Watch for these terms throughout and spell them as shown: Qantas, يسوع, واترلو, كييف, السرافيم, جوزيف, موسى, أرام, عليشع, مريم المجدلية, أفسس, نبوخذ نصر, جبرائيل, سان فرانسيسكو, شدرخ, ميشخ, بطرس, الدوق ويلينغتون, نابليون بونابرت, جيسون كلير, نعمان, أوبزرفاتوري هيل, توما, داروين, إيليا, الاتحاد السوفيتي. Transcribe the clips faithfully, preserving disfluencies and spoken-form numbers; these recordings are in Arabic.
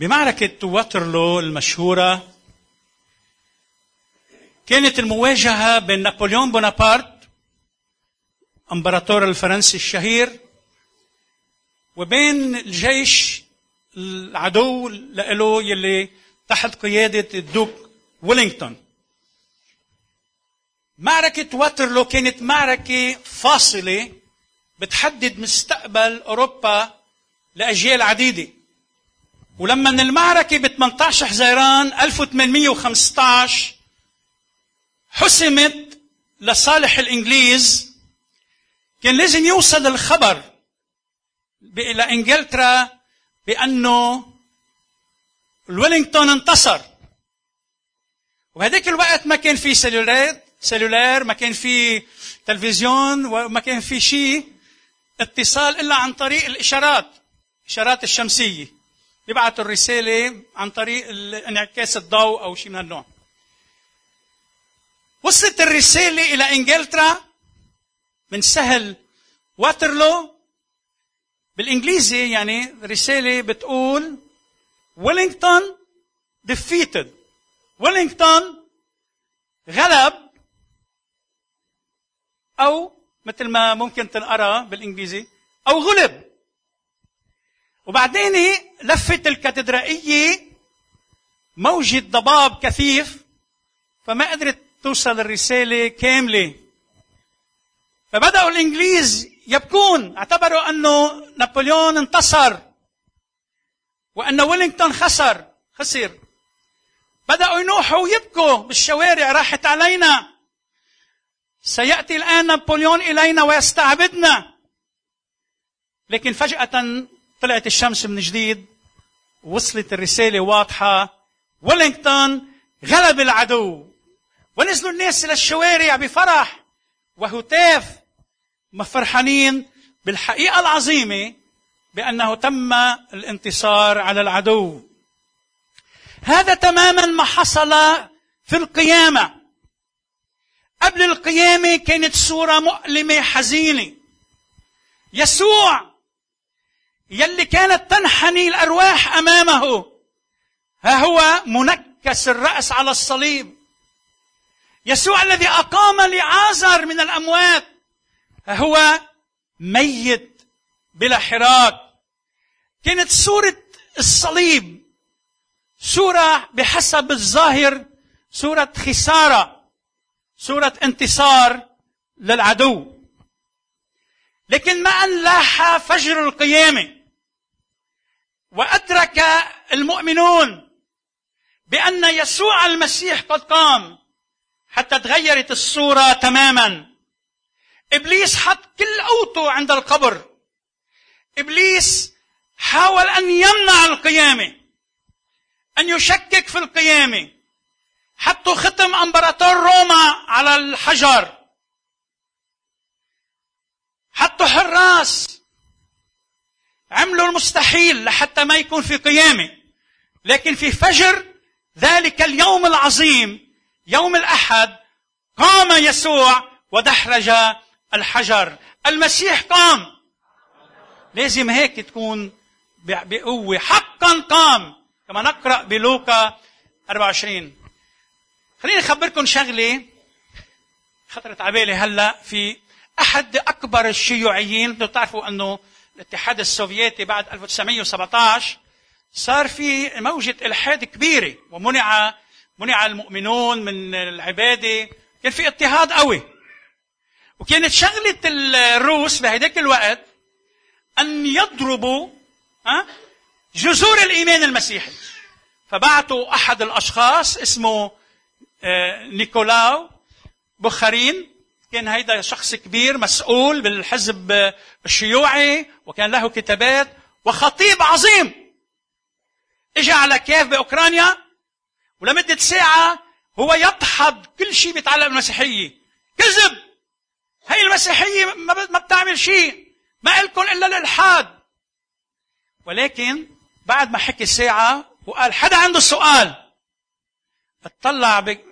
بمعركة واترلو المشهورة كانت المواجهة بين نابليون بونابرت امبراطور الفرنسي الشهير وبين الجيش العدو له يلي تحت قيادة الدوق ويلينغتون. معركة واترلو كانت معركة فاصلة بتحدد مستقبل أوروبا لأجيال عديدة. ولما ان المعركة ب ثمانية عشر حزيران ألف وثمانمئة وخمسة عشر حسمت لصالح الإنجليز، كان لازم يوصل الخبر إلى إنجلترا بأنه الويلينغتون انتصر. وبهذاك الوقت ما كان في سيلولار سيلولار ما كان في تلفزيون وما كان في شيء اتصال إلا عن طريق الإشارات إشارات الشمسية، يبعثوا الرسالة عن طريق انعكاس الضوء أو شيء من هالنوع. وصلت الرسالة إلى إنجلترا من سهل واترلو بالإنجليزي، يعني رسالة بتقول ويلينغتون defeated، ويلينغتون غلب، أو مثل ما ممكن تنقرأ بالإنجليزي أو غلب. وبعدين لفت الكاتدرائية موجة ضباب كثيف فما قدرت توصل الرسالة كاملة، فبدأوا الإنجليز يبكون، اعتبروا أنه نابليون انتصر وأن ويلينغتون خسر خسر بدأوا ينوحوا ويبكوا بالشوارع، راحت علينا، سيأتي الآن نابليون إلينا ويستعبدنا. لكن فجأة طلعت الشمس من جديد، وصلت الرسالة واضحة، ويلينغتون غلب العدو، ونزلوا الناس إلى الشوارع بفرح وهتاف مفرحانين بالحقيقة العظيمة بأنه تم الانتصار على العدو. هذا تماما ما حصل في القيامة. قبل القيامة كانت صورة مؤلمة حزينة. يسوع يلي كانت تنحني الأرواح أمامه ها هو منكس الرأس على الصليب. يسوع الذي أقام لعازر من الأموات ها هو ميت بلا حراك. كانت صورة الصليب صورة بحسب الظاهر صورة خسارة، صورة انتصار للعدو. لكن مع أن لاح فجر القيامة وأدرك المؤمنون بأن يسوع المسيح قد قام، حتى تغيرت الصورة تماما. إبليس حط كل قوته عند القبر، إبليس حاول أن يمنع القيامة، أن يشكك في القيامة، حطوا ختم امبراطور روما على الحجر، حطوا حراس، عملوا المستحيل لحتى ما يكون في قيامة. لكن في فجر ذلك اليوم العظيم يوم الأحد قام يسوع ودحرج الحجر. المسيح قام، لازم هيك تكون بقوة. حقا قام كما نقرأ بلوكا أربعة وعشرين. خليني أخبركم شغلة خطرت على بالي هلا. في أحد أكبر الشيوعيين، بدو تعرفوا أنه الاتحاد السوفيتي بعد ألف وتسعمئة وسبعة عشر صار في موجة إلحاد كبيرة ومنع منع المؤمنون من العبادة، كان في اضطهاد قوي. وكانت شغلة الروس بهداك الوقت أن يضربوا جذور الإيمان المسيحي، فبعتوا أحد الأشخاص اسمه نيكولاو بوخارين. كان هيدا شخص كبير مسؤول بالحزب الشيوعي وكان له كتابات وخطيب عظيم. اجى على كييف بأوكرانيا ولمدة ساعة هو يدحض كل شيء بيتعلق بالمسيحية. كذب، هي المسيحية ما بتعمل شيء، ما إلكم إلا الإلحاد. ولكن بعد ما حكي ساعة وقال حدا عنده سؤال، اتطلع بك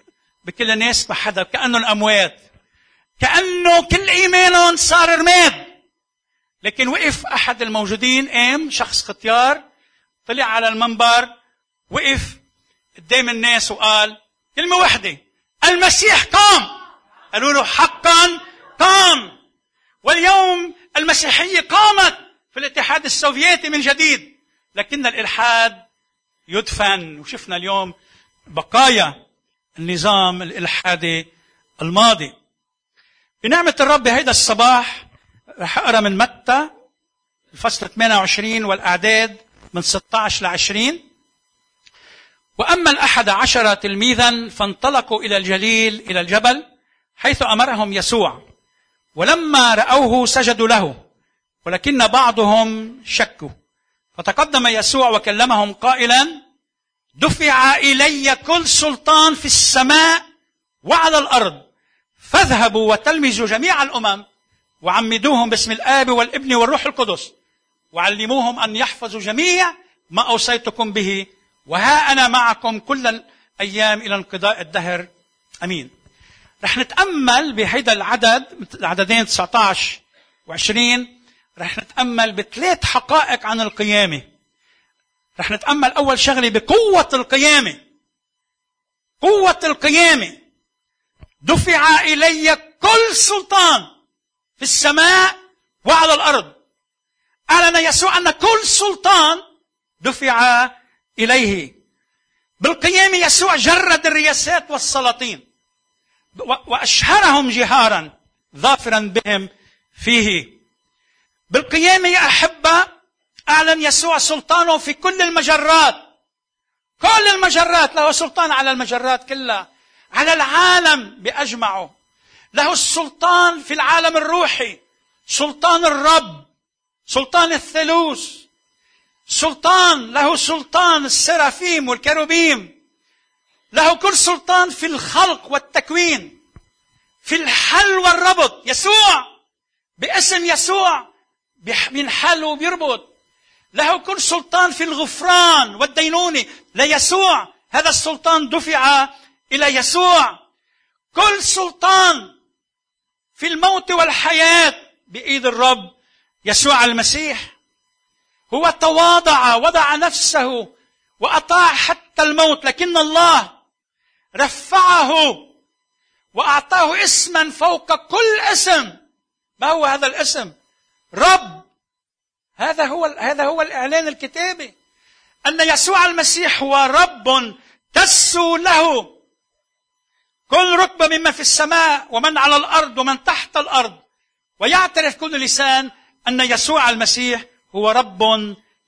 بكل الناس ما حدا، كأنه الأموات، كأنه كل إيمانهم صار رماد. لكن وقف أحد الموجودين، قام شخص ختيار، طلع على المنبر وقف قدام الناس وقال كلمة واحدة: المسيح قام. قالوا له: حقا قام. واليوم المسيحية قامت في الاتحاد السوفيتي من جديد، لكن الإلحاد يدفن، وشفنا اليوم بقايا النظام الإلحادي الماضي. بنعمة الرب هيدا الصباح رح أقرأ من متى الفصل ثمانية وعشرين والأعداد من ستة عشر لعشرين. وأما الأحد عشر تلميذا فانطلقوا إلى الجليل إلى الجبل حيث أمرهم يسوع، ولما رأوه سجدوا له، ولكن بعضهم شكوا. فتقدم يسوع وكلمهم قائلا: دفع إلي كل سلطان في السماء وعلى الأرض، فاذهبوا وتلمذوا جميع الأمم وعمدوهم باسم الآب والابن والروح القدس، وعلموهم أن يحفظوا جميع ما أوصيتكم به، وها أنا معكم كل الأيام إلى انقضاء الدهر، أمين. رح نتأمل بهذا العدد، العددين تسعة عشر وعشرين، رح نتأمل بثلاث حقائق عن القيامة. رح نتأمل أول شغلة بقوة القيامة. قوة القيامة: دفع إلي كل سلطان في السماء وعلى الأرض. أعلن يسوع أن كل سلطان دفع إليه. بالقيامة يسوع جرد الرياسات والسلاطين وأشهرهم جهارا ظافرا بهم فيه. بالقيامة يا أحبة أعلن يسوع سلطانه في كل المجرات. كل المجرات له سلطان، على المجرات كلها، على العالم بأجمعه له السلطان. في العالم الروحي سلطان الرب، سلطان الثالوث، سلطان له سلطان السرافيم والكروبيم، له كل سلطان في الخلق والتكوين، في الحل والربط. يسوع باسم يسوع بينحل وبيربط. له كل سلطان في الغفران والدينونة ليسوع، هذا السلطان دفع إلى يسوع. كل سلطان في الموت والحياة بإيد الرب يسوع المسيح. هو تواضع، وضع نفسه وأطاع حتى الموت، لكن الله رفعه وأعطاه اسما فوق كل اسم. ما هو هذا الاسم؟ رب. هذا هو هذا هو الإعلان الكتابي، أن يسوع المسيح هو رب تسجد له كل ركبة ممن في السماء ومن على الأرض ومن تحت الأرض، ويعترف كل لسان أن يسوع المسيح هو رب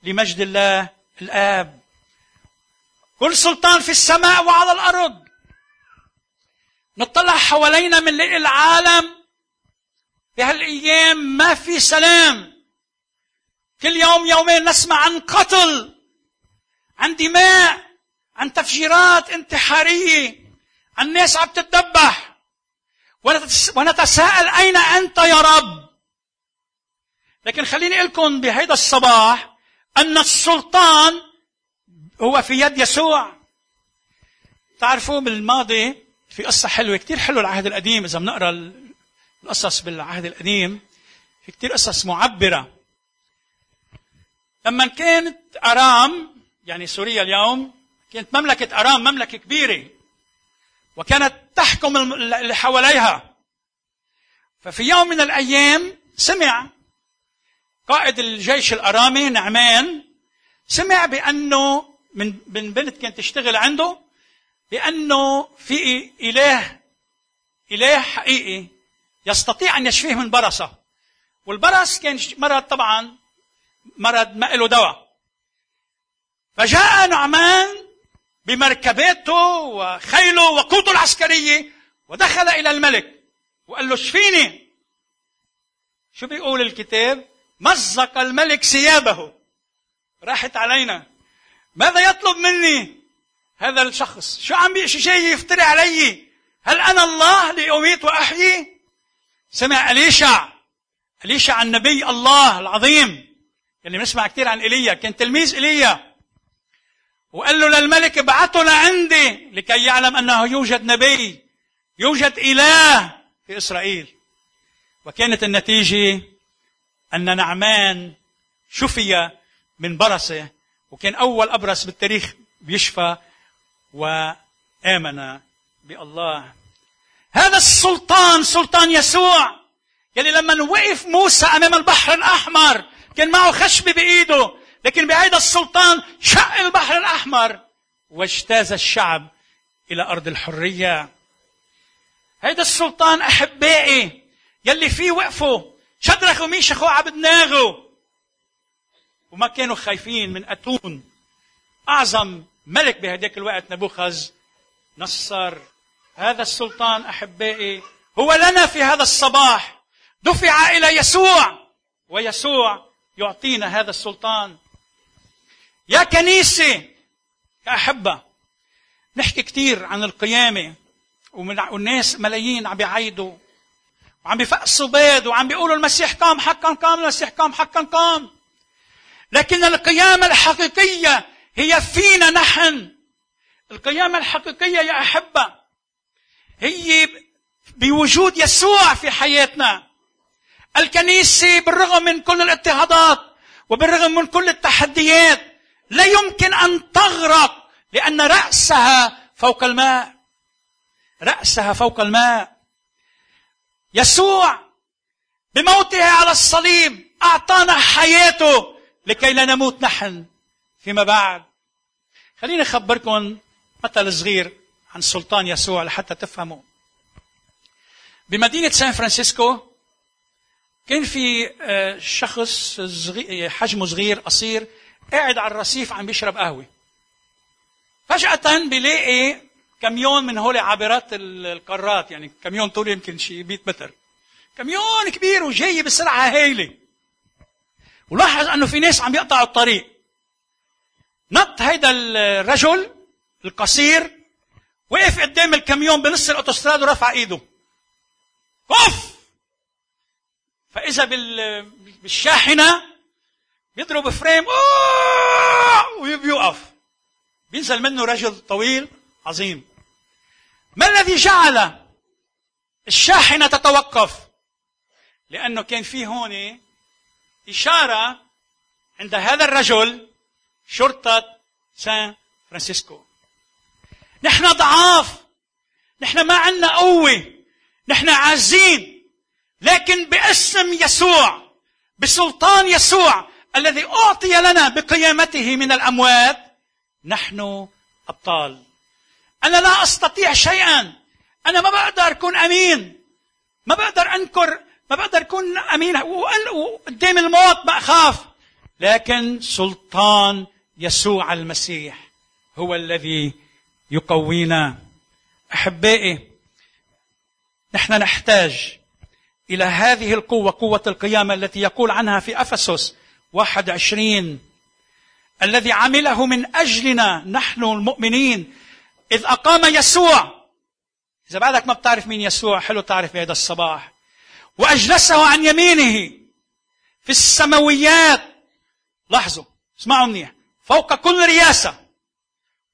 لمجد الله الآب. كل سلطان في السماء وعلى الأرض. نطلع حوالينا من لقى العالم بهالأيام ما في سلام. كل يوم يومين نسمع عن قتل، عن دماء، عن تفجيرات انتحارية، عن ناس عم تتذبح، ونتساءل أين أنت يا رب؟ لكن خليني أقول لكم بهذا الصباح أن السلطان هو في يد يسوع. تعرفوا بالماضي في قصة حلوة كتير حلوة العهد القديم، إذا بنقرأ القصص بالعهد القديم في كتير قصص معبرة. لما كانت أرام، يعني سوريا اليوم، كانت مملكة أرام مملكة كبيرة وكانت تحكم اللي حواليها. ففي يوم من الأيام سمع قائد الجيش الأرامي نعمان، سمع بأنه من بنت كانت تشتغل عنده بأنه في إله إله حقيقي يستطيع أن يشفيه من برصة. والبرص كان مرض، طبعا مرض ما له دواء. فجاء نعمان بمركباته وخيله وقوته العسكرية ودخل إلى الملك وقال له: شفيني. شو بيقول الكتاب؟ مزق الملك ثيابه. راحت علينا. ماذا يطلب مني هذا الشخص؟ شو عم بيشي شيء يفتري علي؟ هل أنا الله لأميت وأحيي؟ سمع عليشع عليشع النبي الله العظيم اللي بنسمع كتير عن إيليا، كان تلميذ إيليا، وقال له للملك: ابعته لعندي لكي يعلم أنه يوجد نبي، يوجد إله في إسرائيل. وكانت النتيجة أن نعمان شفي من برصه، وكان أول أبرص بالتاريخ بيشفى وآمن بالله. هذا السلطان سلطان يسوع يلي لما وقف موسى أمام البحر الأحمر كان معه خشبة بإيده، لكن بعيد السلطان شق البحر الأحمر واجتاز الشعب إلى أرض الحرية. هيدا السلطان أحبائي يلي فيه وقفوا شدرخ وميشخ وعبد ناغو وما كانوا خايفين من أتون أعظم ملك بهداك الوقت نبوخذ نصر. هذا السلطان أحبائي هو لنا في هذا الصباح، دفع إلى يسوع ويسوع يعطينا هذا السلطان. يا كنيسة يا أحبة، نحكي كتير عن القيامة والناس ملايين عم بيعيدوا وعم بيفقصوا بيض وعم بيقولوا المسيح قام حقا قام، المسيح قام حقا قام، لكن القيامة الحقيقية هي فينا نحن. القيامة الحقيقية يا أحبة هي بوجود يسوع في حياتنا. الكنيسة بالرغم من كل الاضطهادات وبالرغم من كل التحديات لا يمكن أن تغرق، لأن رأسها فوق الماء، رأسها فوق الماء. يسوع بموته على الصليب أعطانا حياته لكي لا نموت نحن فيما بعد. خليني أخبركم مثل صغير عن سلطان يسوع لحتى تفهموا. بمدينة سان فرانسيسكو كان في شخص صغير حجمه صغير قصير قاعد على الرصيف عم بيشرب قهوة. فجأة بيلاقي كميون من هول عبرات القارات، يعني كميون طوله يمكن شي مية متر، كميون كبير وجاي بسرعة هايلة، ولاحظ أنه في ناس عم يقطعوا الطريق. نط هيدا الرجل القصير وقف قدام الكميون بنص الأوتوستراد ورفع إيده وقف. فإذا بالشاحنة بيضرب فريم ويوقف، بينزل منه رجل طويل عظيم. ما الذي جعل الشاحنة تتوقف؟ لأنه كان فيه هون إشارة عند هذا الرجل شرطة سان فرانسيسكو. نحن ضعاف، نحن ما عندنا قوة، نحن عاجزين، لكن باسم يسوع بسلطان يسوع الذي أعطي لنا بقيامته من الأموات نحن أبطال. أنا لا أستطيع شيئا، أنا ما بقدر أكون أمين، ما بقدر أنكر، ما بقدر أكون أمين وقدام الموت بأخاف، لكن سلطان يسوع المسيح هو الذي يقوينا. أحبائي نحن نحتاج إلى هذه القوة، قوة القيامة التي يقول عنها في أفسس واحد وعشرين الذي عمله من أجلنا نحن المؤمنين إذ أقام يسوع. إذا بعدك ما بتعرف مين يسوع حلو تعرف بهذا الصباح. وأجلسه عن يمينه في السماويات، لاحظوا اسمعوا منيح، فوق كل رياسة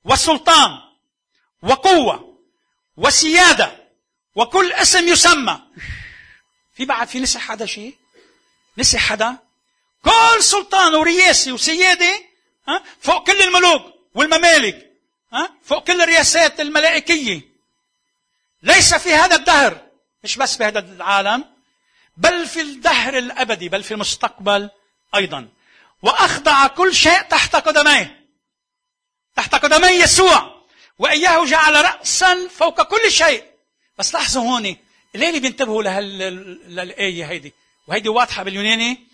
وسلطان وقوة وسيادة وكل اسم يسمى. في بعد في نسي حدا شيء؟ نسي حدا؟ كل سلطان ورياسي وسيادة فوق كل الملوك والممالك، فوق كل الرياسات الملائكية، ليس في هذا الدهر، مش بس في هذا العالم، بل في الدهر الأبدي، بل في المستقبل أيضا. وأخضع كل شيء تحت قدميه، تحت قدمي يسوع، وإياه جعل رأسا فوق كل شيء. بس لاحظوا هون ليه بينتبهوا لهالآية هيدي، وهيدي واضحة باليوناني،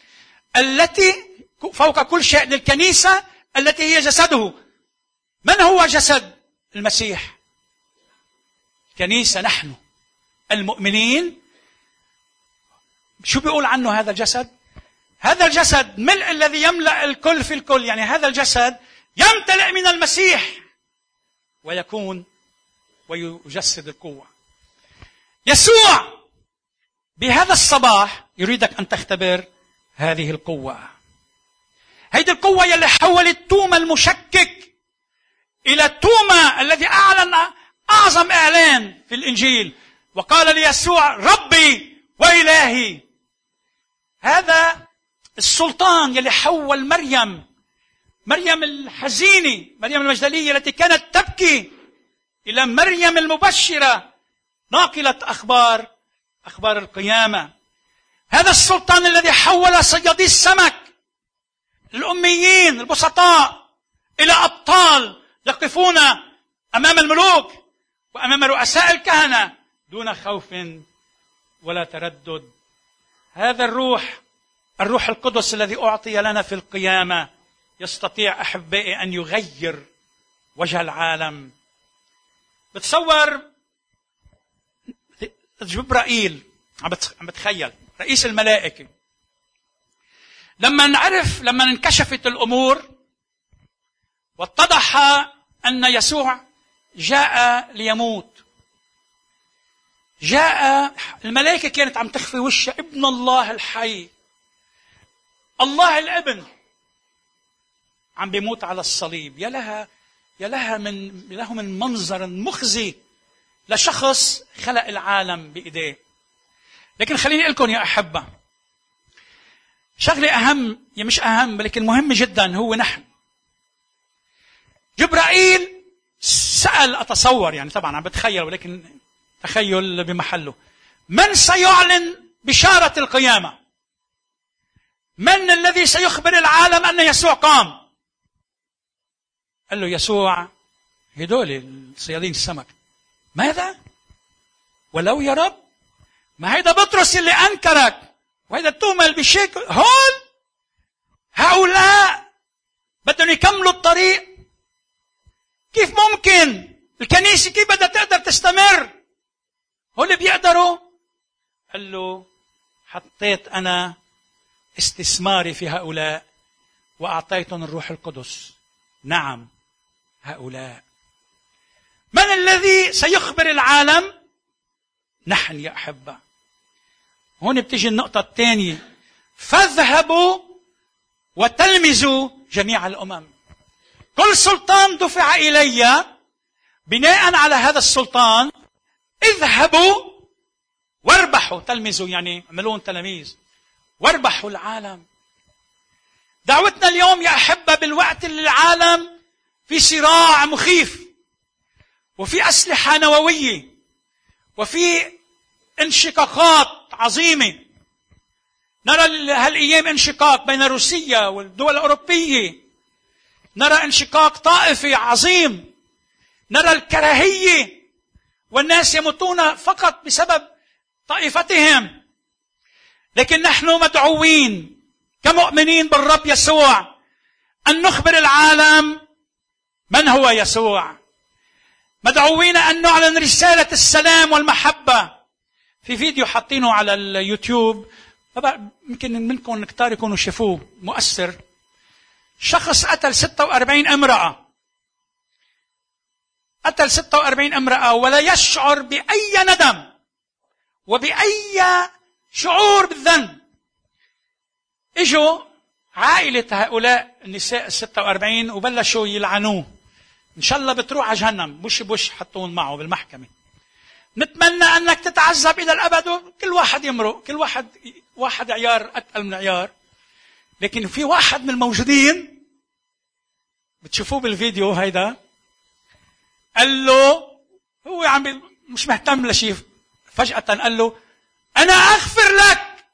التي فوق كل شيء للكنيسة التي هي جسده. من هو جسد المسيح؟ الكنيسة، نحن المؤمنين. شو بيقول عنه هذا الجسد؟ هذا الجسد ملء الذي يملأ الكل في الكل، يعني هذا الجسد يمتلئ من المسيح ويكون ويجسد القوة. يسوع بهذا الصباح يريدك أن تختبر هذه القوة، هيدي القوة يلي حولت توما المشكك إلى توما الذي أعلن أعظم إعلان في الإنجيل وقال ليسوع ربي وإلهي. هذا السلطان يلي حول مريم مريم الحزينة، مريم المجدلية التي كانت تبكي، إلى مريم المبشرة ناقلة أخبار أخبار القيامة. هذا السلطان الذي حول صيادي السمك الأميين البسطاء إلى أبطال يقفون أمام الملوك وأمام رؤساء الكهنة دون خوف ولا تردد. هذا الروح، الروح القدس الذي أعطي لنا في القيامة، يستطيع أحبائي أن يغير وجه العالم. بتصور جبرائيل، عم بتخيل رئيس الملائكة، لما نعرف لما انكشفت الأمور واتضح أن يسوع جاء ليموت، جاء الملائكة كانت عم تخفي وش ابن الله الحي، الله الابن عم بيموت على الصليب. يا لها يا لها من له من منظر مخزي لشخص خلق العالم بإيديه. لكن خليني أقول لكم يا أحبة شغلة أهم، يا مش أهم لكن مهم جدا، هو نحن. جبرائيل سأل، أتصور يعني طبعا عم بتخيل ولكن تخيل بمحله، من سيعلن بشارة القيامة؟ من الذي سيخبر العالم أن يسوع قام؟ قال له يسوع هدول صيادين السمك. ماذا؟ ولو يا رب، ما هيدا بطرس اللي أنكرك وهيدا التومة اللي بشيك هون، هؤلاء بدهم يكملوا الطريق. كيف ممكن الكنيسة كيف بدها تقدر تستمر؟ هو اللي بيقدروا. قال له حطيت أنا استثماري في هؤلاء وأعطيتهم الروح القدس. نعم هؤلاء. من الذي سيخبر العالم؟ نحن يا أحبة. هون بتجي النقطة الثانية، فاذهبوا وتلمزوا جميع الأمم. كل سلطان دفع إلي، بناء على هذا السلطان اذهبوا واربحوا. تلمزوا يعني عملون تلاميذ، واربحوا العالم. دعوتنا اليوم يا أحبة بالوقت اللي العالم في صراع مخيف وفي أسلحة نووية وفي انشقاقات عظيمة، نرى هالأيام انشقاق بين روسيا والدول الأوروبية، نرى انشقاق طائفي عظيم، نرى الكراهية والناس يموتون فقط بسبب طائفتهم. لكن نحن مدعوين كمؤمنين بالرب يسوع أن نخبر العالم من هو يسوع، مدعوين أن نعلن رسالة السلام والمحبة. في فيديو حاطينه على اليوتيوب، يمكن منكم كتار يكونوا شافوه، مؤثر. شخص قتل ستة وأربعين امرأة، قتل ستة وأربعين امرأة ولا يشعر بأي ندم وبأي شعور بالذنب. اجوا عائلة هؤلاء النساء ستة وأربعين وبلشوا يلعنوه، إن شاء الله بتروح على جهنم، بوش بوش حطون معه بالمحكمة، نتمنى أنك تتعذب إلى الأبد. وكل واحد يمرق، كل واحد واحد عيار أتقل من عيار. لكن في واحد من الموجودين بتشوفوه بالفيديو هيدا، قال له هو عم مش مهتم لشيء، فجأة قال له أنا أغفر لك.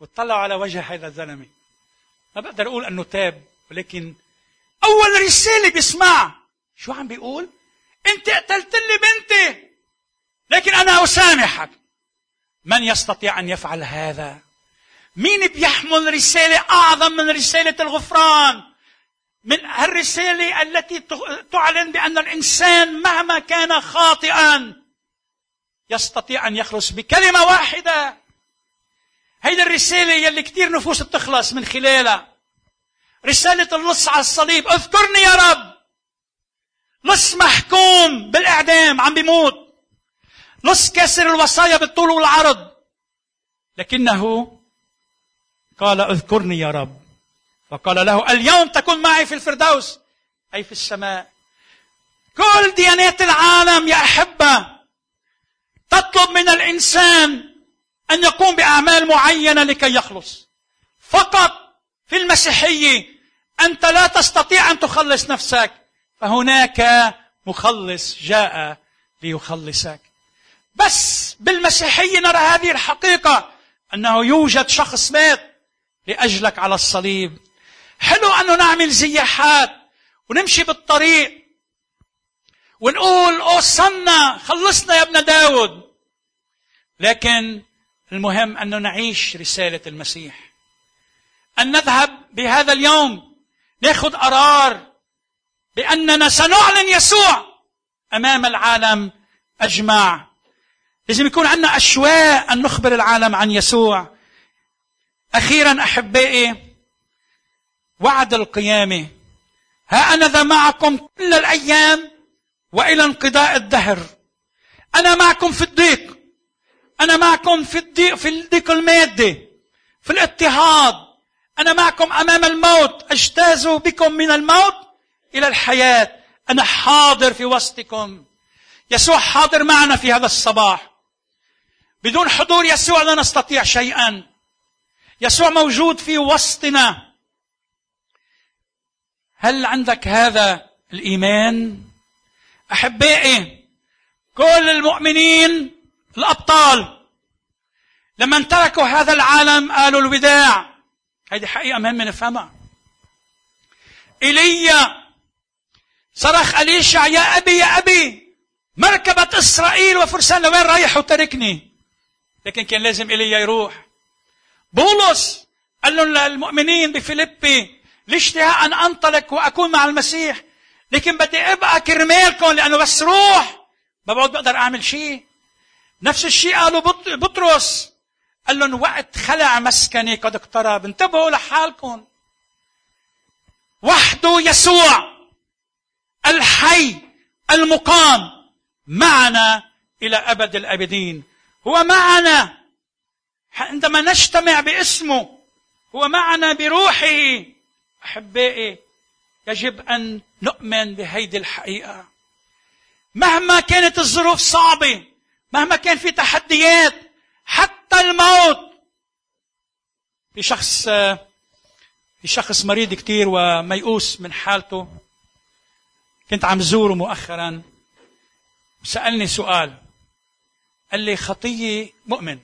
وطلعوا على وجه هيدا الزلمة، ما بقدر أقول أنه تاب، ولكن أول رسالة بيسمع شو عم بيقول؟ أنت قتلت لي بنتي لكن أنا أسامحك. من يستطيع أن يفعل هذا؟ مين بيحمل رسالة أعظم من رسالة الغفران، من هالرسالة التي تعلن بأن الإنسان مهما كان خاطئا يستطيع أن يخلص بكلمة واحدة؟ هيدا الرسالة يلي كتير نفوس بتخلص من خلالها، رسالة اللص على الصليب. اذكرني يا رب. لص محكوم بالإعدام عم بيموت، لص كسر الوصايا بالطول والعرض، لكنه قال اذكرني يا رب. فقال له اليوم تكون معي في الفردوس، أي في السماء. كل ديانات العالم يا أحبة تطلب من الإنسان أن يقوم بأعمال معينة لكي يخلص. فقط في المسيحية أنت لا تستطيع أن تخلص نفسك، فهناك مخلص جاء ليخلصك. بس بالمسيحية نرى هذه الحقيقة، أنه يوجد شخص مات لأجلك على الصليب. حلو أنه نعمل زياحات ونمشي بالطريق ونقول أوصلنا، خلصنا يا ابن داود، لكن المهم أنه نعيش رسالة المسيح، أن نذهب بهذا اليوم ناخذ قرار بأننا سنعلن يسوع أمام العالم أجمع. لازم يكون عندنا أشواق أن نخبر العالم عن يسوع. أخيرا أحبائي، وعد القيامة: ها أنا ذا معكم كل الأيام وإلى انقضاء الدهر. أنا معكم في الضيق، أنا معكم في الضيق في الضيق المادي، في الاضطهاد، أنا معكم أمام الموت، أجتاز بكم من الموت إلى الحياة، أنا حاضر في وسطكم. يسوع حاضر معنا في هذا الصباح. بدون حضور يسوع لا نستطيع شيئا. يسوع موجود في وسطنا. هل عندك هذا الإيمان؟ أحبائي، كل المؤمنين الأبطال لما تركوا هذا العالم قالوا الوداع. هذه حقيقة مهمة نفهمها. إيليا صرخ عليشع: يا أبي يا أبي، مركبة إسرائيل وفرسان لوين رايح وتركني؟ لكن كان لازم إيليا يروح. بولس قال له للمؤمنين بفيلبي: لاشتهاء أن أنطلق وأكون مع المسيح، لكن بدي أبقى كرمالكم، لأنه بس روح ما بعد بقدر أعمل شيء. نفس الشيء قالوا بطرس، قال لهم: وقت خلع مسكني قد اقترب، انتبهوا لحالكم. وحده يسوع الحي المقام معنا إلى أبد الأبدين. هو معنا عندما نجتمع باسمه، هو معنا بروحه. أحبائي، يجب أن نؤمن بهذه الحقيقة. مهما كانت الظروف صعبة، مهما كان في تحديات، حتى الموت. في شخص في شخص مريض كتير وميؤوس من حالته، كنت عم زوره مؤخرا، سألني سؤال، قال لي خطية، مؤمن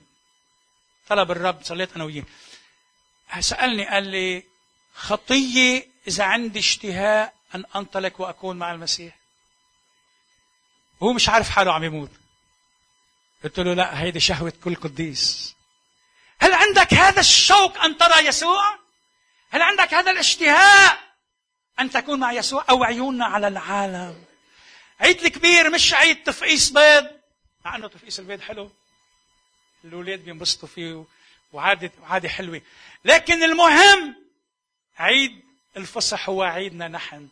طلب الرب، صليت أنا وياه، سألني قال لي: خطية إذا عندي اشتهاء أن أنطلق وأكون مع المسيح؟ وهو مش عارف حاله عم يموت. قلت له: لا، هيدي شهوة كل قديس. هل عندك هذا الشوق أن ترى يسوع؟ هل عندك هذا الاشتهاء أن تكون مع يسوع؟ أو عيوننا على العالم. عيد الكبير مش عيد تفقيس بيض، مع أنه تفقيس البيض حلو، الأولاد بينبسطوا فيه وعادة عادة حلوة، لكن المهم عيد الفصح هو عيدنا نحن،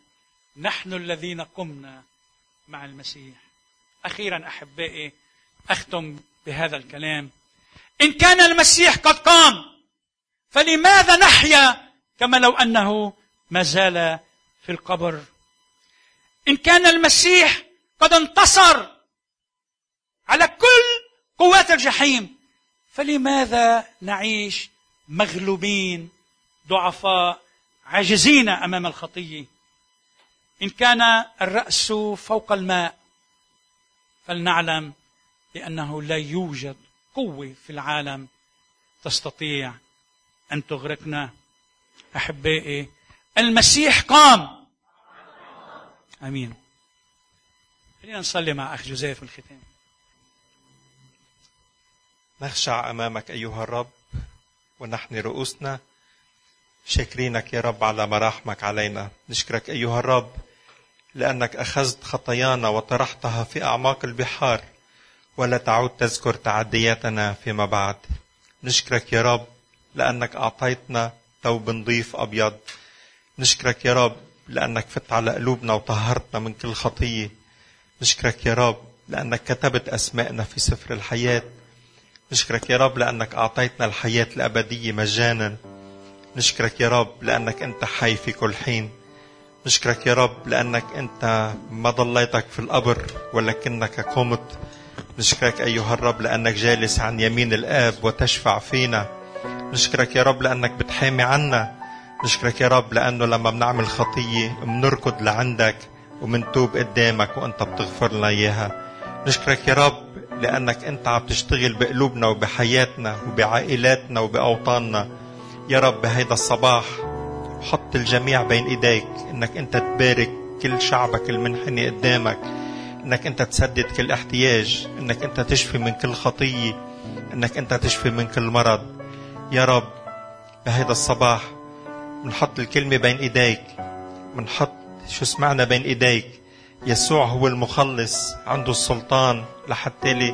نحن الذين قمنا مع المسيح. أخيرا أحبائي، أختم بهذا الكلام: إن كان المسيح قد قام، فلماذا نحيا كما لو أنه ما زال في القبر؟ إن كان المسيح قد انتصر على كل قوات الجحيم، فلماذا نعيش مغلوبين، ضعفاء، عاجزين أمام الخطية؟ إن كان الرأس فوق الماء، فلنعلم لأنه لا يوجد قوة في العالم تستطيع أن تغرقنا. أحبائي، المسيح قام. آمين. خلينا نصلي مع أخ جوزيف في الختام. نخشع أمامك أيها الرب ونحن رؤوسنا، شاكرينك يا رب على مراحمك علينا. نشكرك أيها الرب لأنك أخذت خطايانا وطرحتها في أعماق البحار، ولا تعود تذكر تعدياتنا فيما بعد. نشكرك يا رب لأنك أعطيتنا ثوب نظيف أبيض. نشكرك يا رب لأنك فت على قلوبنا وطهرتنا من كل خطية. نشكرك يا رب لأنك كتبت أسماءنا في سفر الحياة. نشكرك يا رب لأنك أعطيتنا الحياة الأبدية مجانا. نشكرك يا رب لأنك أنت حي في كل حين. نشكرك يا رب لأنك أنت ما ضليتك في القبر، ولكنك قمت. نشكرك أيها الرب لأنك جالس عن يمين الآب وتشفع فينا. نشكرك يا رب لأنك بتحامي عنا. نشكرك يا رب لأنه لما بنعمل خطية بنركض لعندك ومنتوب قدامك وأنت بتغفر لنا إياها. نشكرك يا رب لأنك أنت عم تشتغل بقلوبنا وبحياتنا وبعائلاتنا وبأوطاننا. يا رب هيدا الصباح حط الجميع بين إيديك، أنك أنت تبارك كل شعبك المنحني قدامك، أنك أنت تسدد كل احتياج، أنك أنت تشفي من كل خطية، أنك أنت تشفي من كل مرض. يا رب بهيدا الصباح منحط الكلمة بين إيديك، منحط شو سمعنا بين إيديك. يسوع هو المخلص، عنده السلطان لحتى لي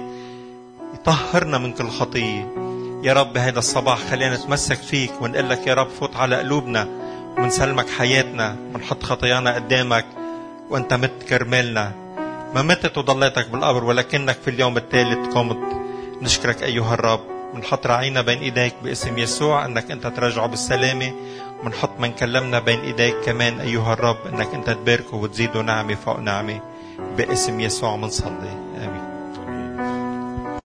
يطهرنا من كل خطية. يا رب هذا الصباح خلينا نتمسك فيك ونقول لك يا رب فوت على قلوبنا ومنسلمك حياتنا ونحط خطايانا قدامك وانت مت كرمالنا. ما متت وضليتك بالقبر ولكنك في اليوم الثالث قمت. نشكرك أيها الرب، منحط رعينا بين إيديك باسم يسوع أنك أنت ترجعه بالسلامة، ونحط من كلمنا بين إيديك كمان أيها الرب أنك أنت تباركه وتزيده نعمة فوق نعمة. باسم يسوع منصلي، آمين.